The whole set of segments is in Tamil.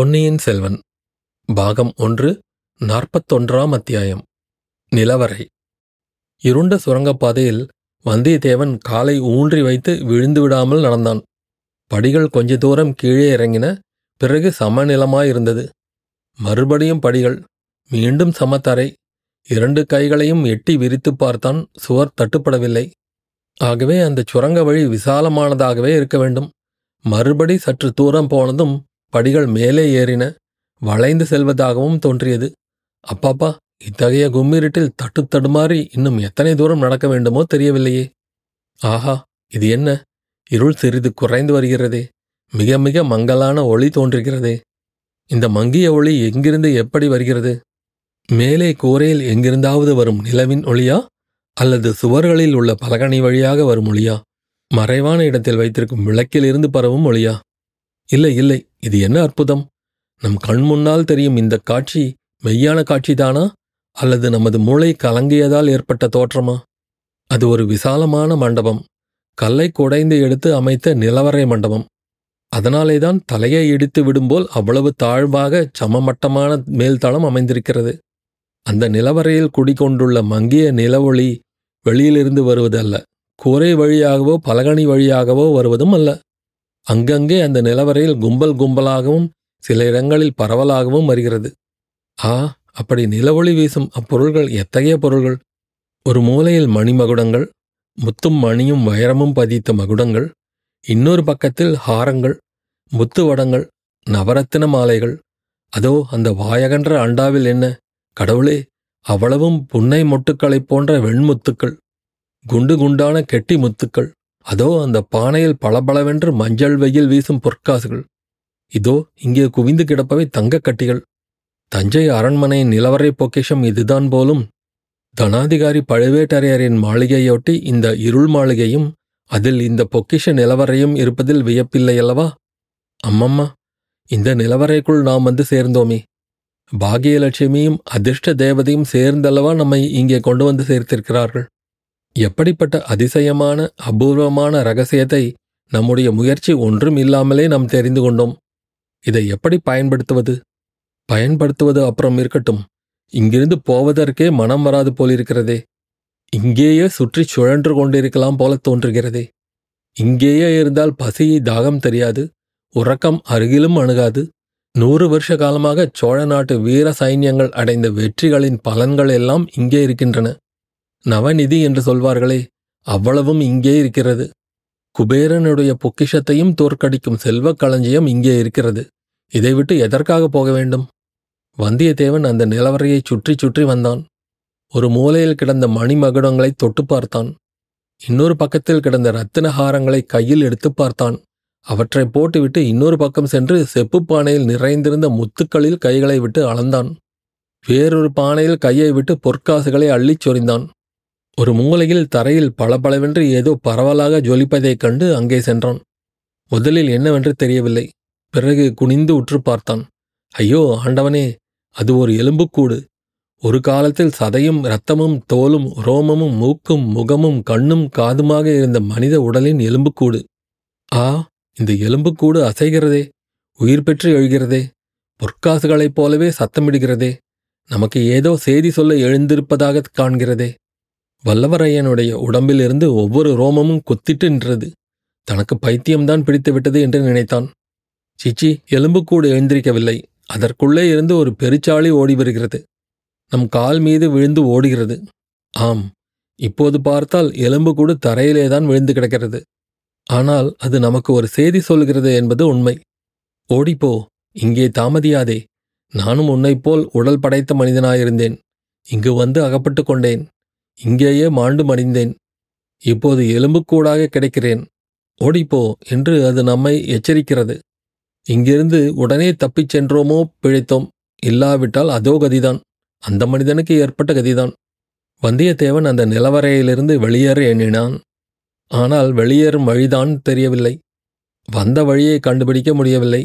பொன்னியின் செல்வன் பாகம் 1 41ஆம் அத்தியாயம். நிலவறை. இருண்ட சுரங்கப்பாதையில் வந்தியத்தேவன் காலை ஊன்றி வைத்து விழுந்து விடாமல் நடந்தான். படிகள் கொஞ்ச தூரம் கீழே இறங்கின. பிறகு சமநிலமாயிருந்தது. மறுபடியும் படிகள், மீண்டும் சமத்தரை. இரண்டு கைகளையும் எட்டி விரித்து பார்த்தான். சுவர் தட்டுப்படவில்லை. ஆகவே அந்த சுரங்க வழி விசாலமானதாகவே இருக்க வேண்டும். மறுபடி சற்று தூரம் போனதும் படிகள் மேலே ஏறின. வளைந்து செல்வதாகவும் தோன்றியது. அப்பாப்பா, இத்தகைய கும்மிருட்டில் தட்டுத்தடுமாறி இன்னும் எத்தனை தூரம் நடக்க வேண்டுமோ தெரியவில்லையே. ஆஹா, இது என்ன? இருள் சிறிது குறைந்து வருகிறதே. மிக மிக மங்கலான ஒளி தோன்றுகிறதே. இந்த மங்கிய ஒளி எங்கிருந்து எப்படி வருகிறது? மேலே கூரையில் எங்கிருந்தாவது வரும் நிலவின் ஒளியா, அல்லது சுவர்களில் உள்ள பலகணி வழியாக வரும் ஒளியா, மறைவான இடத்தில் வைத்திருக்கும் விளக்கிலிருந்து பரவும் ஒளியா? இல்லை இல்லை, இது என்ன அற்புதம்! நம் கண் முன்னால் தெரியும் இந்த காட்சி மெய்யான காட்சிதானா, அல்லது நமது மூளை கலங்கியதால் ஏற்பட்ட தோற்றமா? அது ஒரு விசாலமான மண்டபம். கல்லை குடைந்து எடுத்து அமைத்த நிலவறை மண்டபம். அதனாலேதான் தலையை இடித்து விடும்போல் அவ்வளவு தாழ்வாக சமமட்டமான மேல்தளம் அமைந்திருக்கிறது. அந்த நிலவறையில் குடிகொண்டுள்ள மங்கிய நிலவொளி வெளியிலிருந்து வருவதல்ல, கூரை வழியாகவோ பலகணி வழியாகவோ வருவதும் அல்ல. அங்கங்கே அந்த நிலவறையில் கும்பல் கும்பலாகவும் சில இடங்களில் பரவலாகவும் வருகிறது. ஆ, அப்படி நிலவொளி வீசும் அப்பொருள்கள் எத்தகைய பொருள்கள்! ஒரு மூலையில் மணிமகுடங்கள், முத்தும் மணியும் வைரமும் பதித்த மகுடங்கள். இன்னொரு பக்கத்தில் ஹாரங்கள், முத்து வடங்கள், நவரத்தின மாலைகள். அதோ அந்த வாயகன்ற அண்டாவில் என்ன, கடவுளே, அவ்வளவும் புன்னை மொட்டுக்களைப் போன்ற வெண்முத்துக்கள், குண்டு குண்டான கெட்டி முத்துக்கள். அதோ அந்த பானையில் பளபளவென்று மஞ்சள் வெயில் வீசும் பொற்காசுகள். இதோ இங்கே குவிந்து கிடப்பவை தங்கக்கட்டிகள். தஞ்சை அரண்மனையின் நிலவறை பொக்கிஷம் இதுதான் போலும். தனாதிகாரி பழுவேட்டரையரின் மாளிகையொட்டி இந்த இருள் மாளிகையும் அதில் இந்த பொக்கிஷ நிலவறையும் இருப்பதில் வியப்பில்லையல்லவா? அம்மம்மா, இந்த நிலவறைக்குள் நாம் வந்து சேர்ந்தோமே. பாகியலட்சுமியும் அதிர்ஷ்ட தேவதையும் சேர்ந்தல்லவா நம்மை இங்கே கொண்டு வந்து சேர்த்திருக்கிறார்கள். எப்படிப்பட்ட அதிசயமான அபூர்வமான ரகசியத்தை நம்முடைய முயற்சி ஒன்றும் இல்லாமலே நாம் தெரிந்து கொண்டோம். இதை எப்படி பயன்படுத்துவது? பயன்படுத்துவது அப்புறம் இருக்கட்டும். இங்கிருந்து போவதற்கே மனம் வராது போலிருக்கிறதே. இங்கேயே சுற்றி சுழன்று கொண்டிருக்கலாம் போல தோன்றுகிறதே. இங்கேயே இருந்தால் பசியை தாகம் தெரியாது, உறக்கம் அருகிலும் அணுகாது. 100 வருஷ காலமாக சோழ நாட்டு வீர சைன்யங்கள் அடைந்த வெற்றிகளின் பலன்கள் எல்லாம் இங்கே இருக்கின்றன. நவநிதி என்று சொல்வார்களே, அவ்வளவும் இங்கே இருக்கிறது. குபேரனுடைய பொக்கிஷத்தையும் தோற்கடிக்கும் செல்வக் களஞ்சியம் இங்கே இருக்கிறது. இதைவிட்டு எதற்காக போக வேண்டும்? வந்தியத்தேவன் அந்த நிலவறையை சுற்றி சுற்றி வந்தான். ஒரு மூலையில் கிடந்த மணிமகுடங்களை தொட்டு பார்த்தான். இன்னொரு பக்கத்தில் கிடந்த ரத்தினஹாரங்களை கையில் எடுத்து பார்த்தான். அவற்றை போட்டுவிட்டு இன்னொரு பக்கம் சென்று செப்பு பானையில் நிறைந்திருந்த முத்துக்களில் கைகளை விட்டு அளந்தான். வேறொரு பானையில் கையை விட்டு பொற்காசுகளை அள்ளிச் சொரிந்தான். ஒரு மூலையில் தரையில் பளபளவென்று ஏதோ பரவலாக ஜொலிப்பதைக் கண்டு அங்கே சென்றான். முதலில் என்னவென்று தெரியவில்லை. பிறகு குனிந்து உற்று பார்த்தான். ஐயோ ஆண்டவனே, அது ஒரு எலும்புக்கூடு. ஒரு காலத்தில் சதையும் இரத்தமும் தோலும் ரோமமும் மூக்கும் முகமும் கண்ணும் காதுமாக இருந்த மனித உடலின் எலும்புக்கூடு. ஆ, இந்த எலும்புக்கூடு அசைகிறதே, உயிர் பெற்று எழுகிறதே, பொற்காசுகளைப் போலவே சத்தமிடுகிறதே, நமக்கு ஏதோ செய்தி சொல்ல எழுந்திருப்பதாக காண்கிறதே. வல்லவரையனுடைய உடம்பிலிருந்து ஒவ்வொரு ரோமமும் கொத்திட்டு நின்றது. தனக்கு பைத்தியம்தான் பிடித்துவிட்டது என்று நினைத்தான். சிச்சி, எலும்புக்கூடு எழுந்திருக்கவில்லை. அதற்குள்ளே இருந்து ஒரு பெருச்சாளி ஓடி வருகிறது. நம் கால் மீது விழுந்து ஓடுகிறது. ஆம், இப்போது பார்த்தால் எலும்புக்கூடு தரையிலேதான் விழுந்து கிடக்கிறது. ஆனால் அது நமக்கு ஒரு செய்தி சொல்கிறது என்பது உண்மை. ஓடிப்போ, இங்கே தாமதியாதே. நானும் உன்னைப்போல் உடல் படைத்த மனிதனாயிருந்தேன். இங்கு வந்து அகப்பட்டு கொண்டேன். இங்கேயே மாண்டு மடிந்தேன். இப்போது எலும்புக்கூடாக கிடைக்கிறேன். ஓடிப்போ என்று அது நம்மை எச்சரிக்கிறது. இங்கிருந்து உடனே தப்பிச் சென்றோமோ பிழைத்தோம். இல்லாவிட்டால் அதோ கதிதான், அந்த மனிதனுக்கு ஏற்பட்ட கதிதான். வந்தியத்தேவன் அந்த நிலவறையிலிருந்து வெளியேற எண்ணினான். ஆனால் வெளியேறும் வழிதான் தெரியவில்லை. வந்த வழியை கண்டுபிடிக்க முடியவில்லை.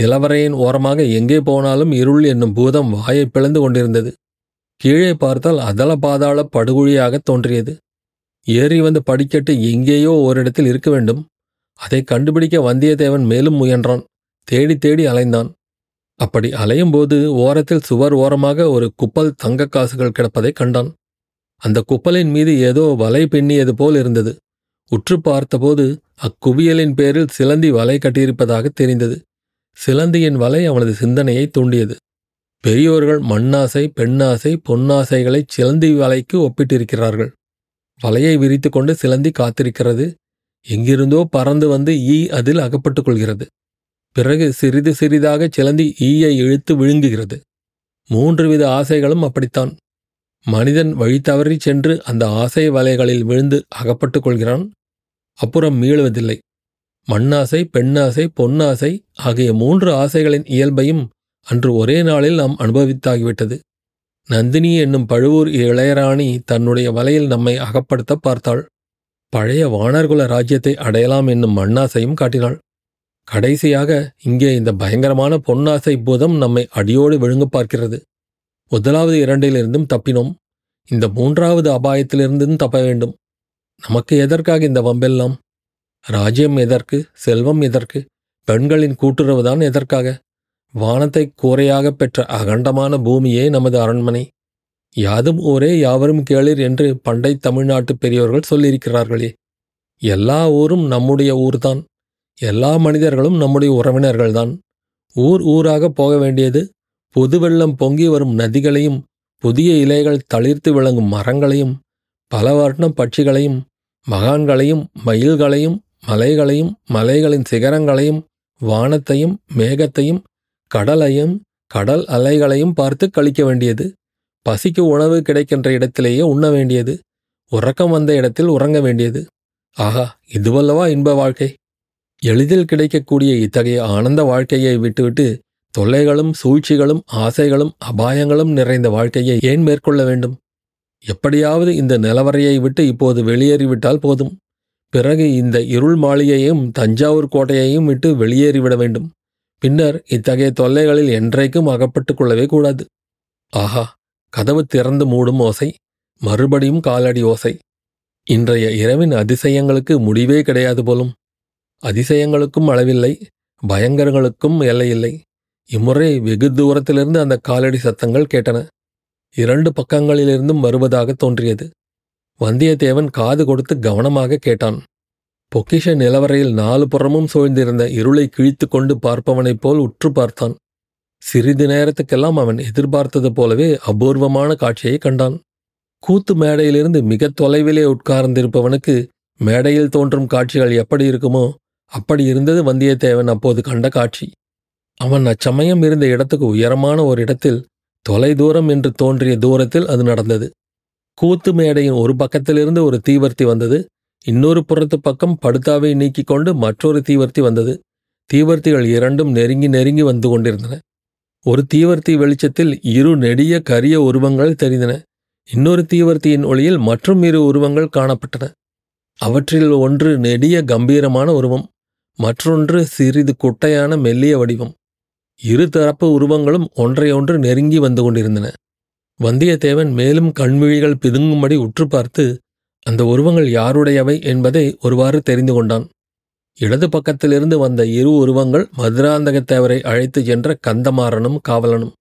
நிலவறையின் ஓரமாக எங்கே போனாலும் இருள் என்னும் பூதம் வாயை பிளந்து கொண்டிருந்தது. கீழே பார்த்தால் அதல பாதாள படுகுழியாக தோன்றியது. ஏறி வந்து படிக்கட்டு எங்கேயோ ஓரிடத்தில் இருக்க வேண்டும். அதை கண்டுபிடிக்க வந்தியத்தேவன் மேலும் முயன்றான். தேடி தேடி அலைந்தான். அப்படி அலையும்போது ஓரத்தில் சுவர் ஓரமாக ஒரு குப்பல் தங்க காசுகள் கிடப்பதை கண்டான். அந்த குப்பலின் மீது ஏதோ வலை பின்னியது போல் இருந்தது. உற்று பார்த்தபோது அக்குவியலின் பேரில் சிலந்தி வலை கட்டியிருப்பதாக தெரிந்தது. சிலந்தியின் வலை அவனது சிந்தனையை தூண்டியது. பெரியோர்கள் மண்ணாசை, பெண்ணாசை, பொன்னாசைகளை சிலந்தி வலைக்கு ஒப்பிட்டிருக்கிறார்கள். வலையை விரித்து கொண்டு சிலந்தி காத்திருக்கிறது. எங்கிருந்தோ பறந்து வந்து ஈ அதில் அகப்பட்டு கொள்கிறது. பிறகு சிறிது சிறிதாக சிலந்தி ஈயை இழுத்து விழுங்குகிறது. மூன்று வித ஆசைகளும் அப்படித்தான். மனிதன் வழி தவறி சென்று அந்த ஆசை வலைகளில் விழுந்து அகப்பட்டு கொள்கிறான். அப்புறம் மீளுவதில்லை. மண்ணாசை, பெண்ணாசை, பொன்னாசை ஆகிய மூன்று ஆசைகளின் இயல்பையும் அன்று ஒரே நாளில் நாம் அனுபவித்தாகிவிட்டது. நந்தினி என்னும் பழுவூர் இளையராணி தன்னுடைய வலையில் நம்மை அகப்படுத்த பார்த்தாள். பழைய வானர்குல ராஜ்யத்தை அடையலாம் என்னும் மண்ணாசையும் காட்டினாள். கடைசியாக இங்கே இந்த பயங்கரமான பொன்னாசை பூதம் நம்மை அடியோடு விழுங்க பார்க்கிறது. முதலாவது இரண்டிலிருந்தும் தப்பினோம். இந்த மூன்றாவது அபாயத்திலிருந்தும் தப்ப வேண்டும். நமக்கு எதற்காக இந்த வம்பெல்லாம்? ராஜ்யம் எதற்கு? செல்வம் எதற்கு? பெண்களின் கூட்டுறவுதான் எதற்காக? வானத்தை கூரையாக பெற்ற அகண்டமான பூமியே நமது அரண்மனை. யாதும் ஊரே யாவரும் கேளிர் என்று பண்டை தமிழ்நாட்டு பெரியோர்கள் சொல்லியிருக்கிறார்களே. எல்லா ஊரும் நம்முடைய ஊர்தான். எல்லா மனிதர்களும் நம்முடைய உறவினர்கள்தான். ஊர் ஊராக போக வேண்டியது புதுவெள்ளம் பொங்கி வரும் நதிகளையும், புதிய இலைகள் தளிர்த்து விளங்கும் மரங்களையும், பல வர்ணம் பட்சிகளையும், மகான்களையும், மயில்களையும், மலைகளையும், மலைகளின் சிகரங்களையும், வானத்தையும், மேகத்தையும், கடலையும், கடல் அலைகளையும் பார்த்து கழிக்க வேண்டியது. பசிக்கு உணவு கிடைக்கின்ற இடத்திலேயே உண்ண வேண்டியது. உறக்கம் வந்த இடத்தில் உறங்க வேண்டியது. ஆகா, இதுவல்லவா இன்ப வாழ்க்கை! எளிதில் கிடைக்கக்கூடிய இத்தகைய ஆனந்த வாழ்க்கையை விட்டுவிட்டு தொல்லைகளும் சூழ்ச்சிகளும் ஆசைகளும் அபாயங்களும் நிறைந்த வாழ்க்கையை ஏன் மேற்கொள்ள வேண்டும்? எப்படியாவது இந்த நிலவறையை விட்டு இப்போது வெளியேறிவிட்டால் போதும். பிறகு இந்த இருள் மாளிகையையும் தஞ்சாவூர் கோட்டையையும் விட்டு வெளியேறிவிட வேண்டும். பின்னர் இத்தகைய தொல்லைகளில் என்றைக்கும் அகப்பட்டு கொள்ளவே கூடாது. ஆஹா, கதவு திறந்து மூடும் ஓசை, மறுபடியும் காலடி ஓசை. இன்றைய இரவின் அதிசயங்களுக்கு முடிவே கிடையாது போலும். அதிசயங்களுக்கும் அளவில்லை, பயங்கரங்களுக்கும் எல்லையில்லை. இம்முறை வெகு தூரத்திலிருந்து அந்த காலடி சத்தங்கள் கேட்டன. இரண்டு பக்கங்களிலிருந்தும் வருவதாக தோன்றியது. வந்தியத்தேவன் காது கொடுத்து கவனமாக கேட்டான். பொக்கிஷ நிலவறையில் நாலு புறமும் சூழ்ந்திருந்த இருளை கிழித்து கொண்டு பார்ப்பவனைப் போல் உற்று பார்த்தான். சிறிது நேரத்துக்கெல்லாம் அவன் எதிர்பார்த்தது போலவே அபூர்வமான காட்சியை கண்டான். கூத்து மேடையிலிருந்து மிக தொலைவிலே உட்கார்ந்திருப்பவனுக்கு மேடையில் தோன்றும் காட்சிகள் எப்படி இருக்குமோ அப்படி இருந்தது வந்தியத்தேவன் அப்போது கண்ட காட்சி. அவன் அச்சமயம் இருந்த இடத்துக்கு உயரமான ஒரு இடத்தில், தொலை தூரம் என்று தோன்றிய தூரத்தில் அது நடந்தது. கூத்து மேடையின் ஒரு பக்கத்திலிருந்து ஒரு தீவர்த்தி வந்தது. இன்னொரு புறத்து பக்கம் படுதாவை நீக்கிக் கொண்டு மற்றொரு தீவர்த்தி வந்தது. தீவர்த்திகள் இரண்டும் நெருங்கி நெருங்கி வந்து கொண்டிருந்தன. ஒரு தீவர்த்தி வெளிச்சத்தில் இரு நெடிய கரிய உருவங்கள் தெரிந்தன. இன்னொரு தீவர்த்தியின் ஒளியில் மற்றும் இரு உருவங்கள் காணப்பட்டன. அவற்றில் ஒன்று நெடிய கம்பீரமான உருவம், மற்றொன்று சிறிது குட்டையான மெல்லிய வடிவம். இரு தரப்பு உருவங்களும் ஒன்றையொன்று நெருங்கி வந்து கொண்டிருந்தன. வந்தியத்தேவன் மேலும் கண்விழிகள் பிதுங்கும்படி உற்று பார்த்து அந்த உருவங்கள் யாருடையவை என்பதை ஒருவாறு தெரிந்து கொண்டான். இடது பக்கத்திலிருந்து வந்த இரு உருவங்கள் மதுராந்தகத்தேவரை அழைத்து சென்ற கந்தமாறனும் காவலனும்.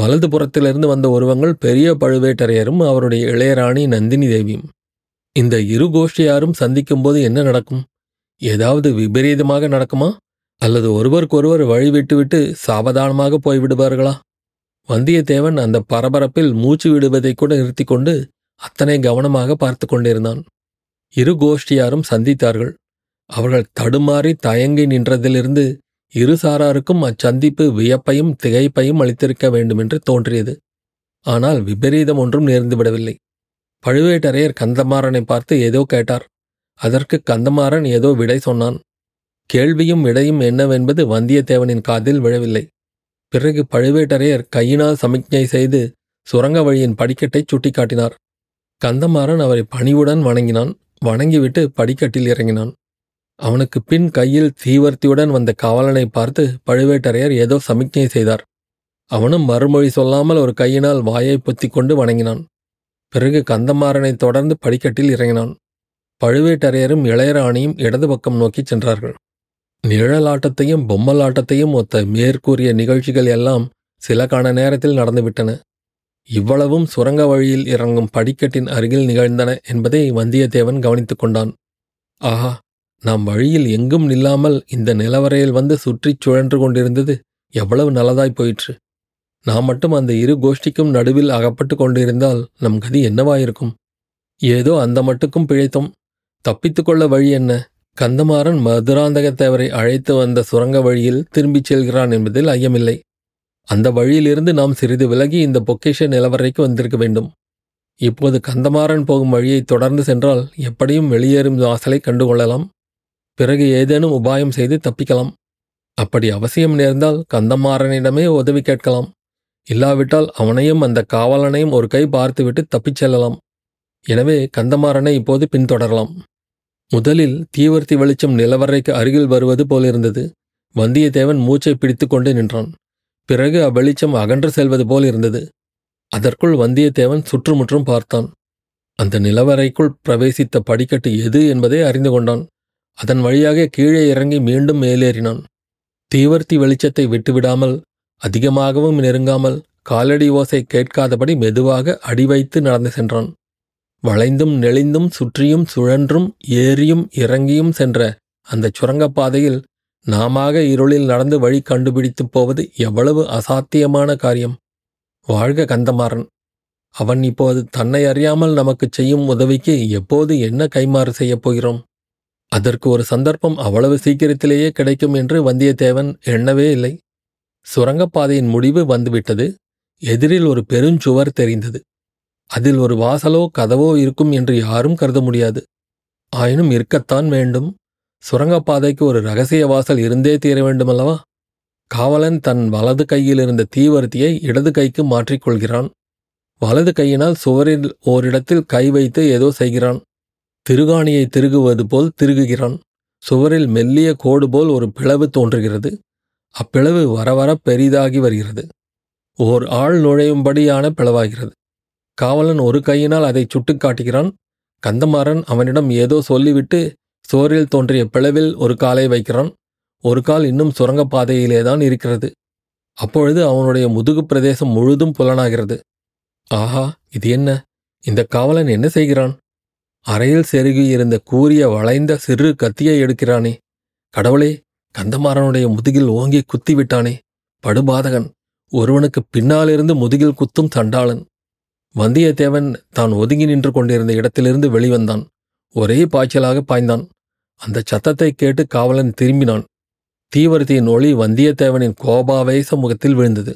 வலது புறத்திலிருந்து வந்த உருவங்கள் பெரிய பழுவேட்டரையரும் அவருடைய இளையராணி நந்தினி தேவியும். இந்த இரு கோஷ்டியாரும் சந்திக்கும்போது என்ன நடக்கும்? ஏதாவது விபரீதமாக நடக்குமா? அல்லது ஒருவருக்கொருவர் வழிவிட்டுவிட்டு சாவதானமாக போய்விடுவார்களா? வந்தியத்தேவன் அந்த பரபரப்பில் மூச்சு விடுவதை கூட நிறுத்தி கொண்டு அத்தனை கவனமாக பார்த்து கொண்டிருந்தான். இரு கோஷ்டியாரும் சந்தித்தார்கள். அவர்கள் தடுமாறி தயங்கி நின்றதிலிருந்து இரு சாராருக்கும் அச்சந்திப்பு வியப்பையும் திகைப்பையும் அளித்திருக்க வேண்டுமென்று தோன்றியது. ஆனால் விபரீதம் ஒன்றும் நேர்ந்துவிடவில்லை. பழுவேட்டரையர் கந்தமாறனை பார்த்து ஏதோ கேட்டார். அதற்கு கந்தமாறன் ஏதோ விடை சொன்னான். கேள்வியும் விடையும் என்னவென்பது வந்தியத்தேவனின் காதில் விழவில்லை. பிறகு பழுவேட்டரையர் கையினால் சமிக்ஞை செய்து சுரங்க வழியின் படிக்கட்டை சுட்டிக்காட்டினார். கந்தமாறன் அவரை பணிவுடன் வணங்கினான். வணங்கிவிட்டு படிக்கட்டில் இறங்கினான். அவனுக்கு பின் கையில் தீவர்த்தியுடன் வந்த காவலனை பார்த்து பழுவேட்டரையர் ஏதோ சமிக்ஞை செய்தார். அவனும் மறுமொழி சொல்லாமல் ஒரு கையினால் வாயை பொத்தி கொண்டு வணங்கினான். பிறகு கந்தமாறனை தொடர்ந்து படிக்கட்டில் இறங்கினான். பழுவேட்டரையரும் இளையராணியும் இடது பக்கம் நோக்கி சென்றார்கள். நிழலாட்டத்தையும் பொம்மலாட்டத்தையும் ஒத்த மேற்கூறிய நிகழ்ச்சிகள் எல்லாம் சில கால நேரத்தில் நடந்துவிட்டன. இவ்வளவும் சுரங்க வழியில் இறங்கும் படிக்கட்டின் அருகில் நிகழ்ந்தன என்பதை வந்தியத்தேவன் கவனித்துக் கொண்டான். ஆஹா, நாம் வழியில் எங்கும் நில்லாமல் இந்த நிலவறையில் வந்து சுற்றிச் சுழன்று கொண்டிருந்தது எவ்வளவு நல்லதாய் போயிற்று. நாம் மட்டும் அந்த இரு கோஷ்டிக்கும் நடுவில் அகப்பட்டு கொண்டிருந்தால் நம் கதி என்னவாயிருக்கும்? ஏதோ அந்த மட்டுக்கும் பிழைத்தோம். தப்பித்துக்கொள்ள வழி என்ன? கந்தமாறன் மதுராந்தகத்தேவரை அழைத்து வந்த சுரங்க வழியில் திரும்பிச் செல்கிறான் என்பதில் ஐயமில்லை. அந்த வழியிலிருந்து நாம் சிறிது விலகி இந்த பொக்கேஷ நிலவறைக்கு வந்திருக்க வேண்டும். இப்போது கந்தமாறன் போகும் வழியை தொடர்ந்து சென்றால் எப்படியும் வெளியேறும் வாசலை கண்டுகொள்ளலாம். பிறகு ஏதேனும் உபாயம் செய்து தப்பிக்கலாம். அப்படி அவசியம் நேர்ந்தால் கந்தமாறனிடமே உதவி கேட்கலாம். இல்லாவிட்டால் அவனையும் அந்த காவலனையும் ஒரு கை பார்த்துவிட்டு தப்பிச் செல்லலாம். எனவே கந்தமாறனை இப்போது பின்தொடரலாம். முதலில் தீவர்த்தி வெளிச்சம் நிலவறைக்கு அருகில் வருவது போலிருந்தது. வந்தியத்தேவன் மூச்சை பிடித்து கொண்டு நின்றான். பிறகு அவ்வெளிச்சம் அகன்று செல்வது போல் இருந்தது. அதற்குள் வந்தியத்தேவன் சுற்றுமுற்றும் பார்த்தான். அந்த நிலவறைக்குள் பிரவேசித்த படிக்கட்டு எது என்பதை அறிந்து கொண்டான். அதன் வழியாக கீழே இறங்கி மீண்டும் மேலேறினான். தீவர்த்தி வெளிச்சத்தை விட்டுவிடாமல், அதிகமாகவும் நெருங்காமல், காலடி ஓசை கேட்காதபடி மெதுவாக அடிவைத்து நடந்து சென்றான். வளைந்தும் நெளிந்தும் சுற்றியும் சுழன்றும் ஏறியும் இறங்கியும் சென்ற அந்த சுரங்கப்பாதையில் நாமாக இருளில் நடந்து வழி கண்டுபிடித்துப் போவது எவ்வளவு அசாத்தியமான காரியம்! வாழ்க கந்தமாறன்! அவன் இப்போது தன்னை அறியாமல் நமக்கு செய்யும் உதவிக்கு எப்போது என்ன கைமாறு செய்யப் போகிறோம்? அதற்கு ஒரு சந்தர்ப்பம் அவ்வளவு சீக்கிரத்திலேயே கிடைக்கும் என்று வந்தியத்தேவன் எண்ணவே இல்லை. சுரங்கப்பாதையின் முடிவு வந்துவிட்டது. எதிரில் ஒரு பெருஞ்சுவர் தெரிந்தது. அதில் ஒரு வாசலோ கதவோ இருக்கும் என்று யாரும் கருத முடியாது. ஆயினும் இருக்கத்தான் வேண்டும். சுரங்கப்பாதைக்கு ஒரு ரகசிய வாசல் இருந்தே தீர வேண்டுமல்லவா? காவலன் தன் வலது கையில் இருந்த தீவர்த்தியை இடது கைக்கு மாற்றிக்கொள்கிறான். வலது கையினால் சுவரில் ஓரிடத்தில் கை வைத்து ஏதோ செய்கிறான். திருகாணியை திருகுவது போல் திருகுகிறான். சுவரில் மெல்லிய கோடு போல் ஒரு பிளவு தோன்றுகிறது. அப்பிளவு வரவர பெரிதாகி வருகிறது. ஓர் ஆள் நுழையும்படியான பிளவாகிறது. காவலன் ஒரு கையினால் அதை சுட்டு காட்டுகிறான். கந்தமாறன் அவனிடம் ஏதோ சொல்லிவிட்டு சுவரில் தோன்றிய பிளவில் ஒரு காலை வைக்கிறான். ஒரு கால் இன்னும் சுரங்கப்பாதையிலேதான் இருக்கிறது. அப்பொழுது அவனுடைய முதுகு பிரதேசம் முழுதும் புலனாகிறது. ஆஹா, இது என்ன? இந்த காவலன் என்ன செய்கிறான்? அறையில் செருகி இருந்த கூரிய வளைந்த சிறு கத்தியை எடுக்கிறானே! கடவுளே, கந்தமாறனுடைய முதுகில் ஓங்கி குத்திவிட்டானே! படுபாதகன்! ஒருவனுக்கு பின்னாலிருந்து முதுகில் குத்தும் சண்டாளன்! வந்தியத்தேவன் தான் ஒதுங்கி நின்று கொண்டிருந்த இடத்திலிருந்து வெளிவந்தான். ஒரே பாய்ச்சலாக பாய்ந்தான். அந்த சத்தத்தை கேட்டு காவலன் திரும்பினான். தீவர்த்தியின் ஒளி வந்தியத்தேவனின் கோபாவேச முகத்தில் விழுந்தது.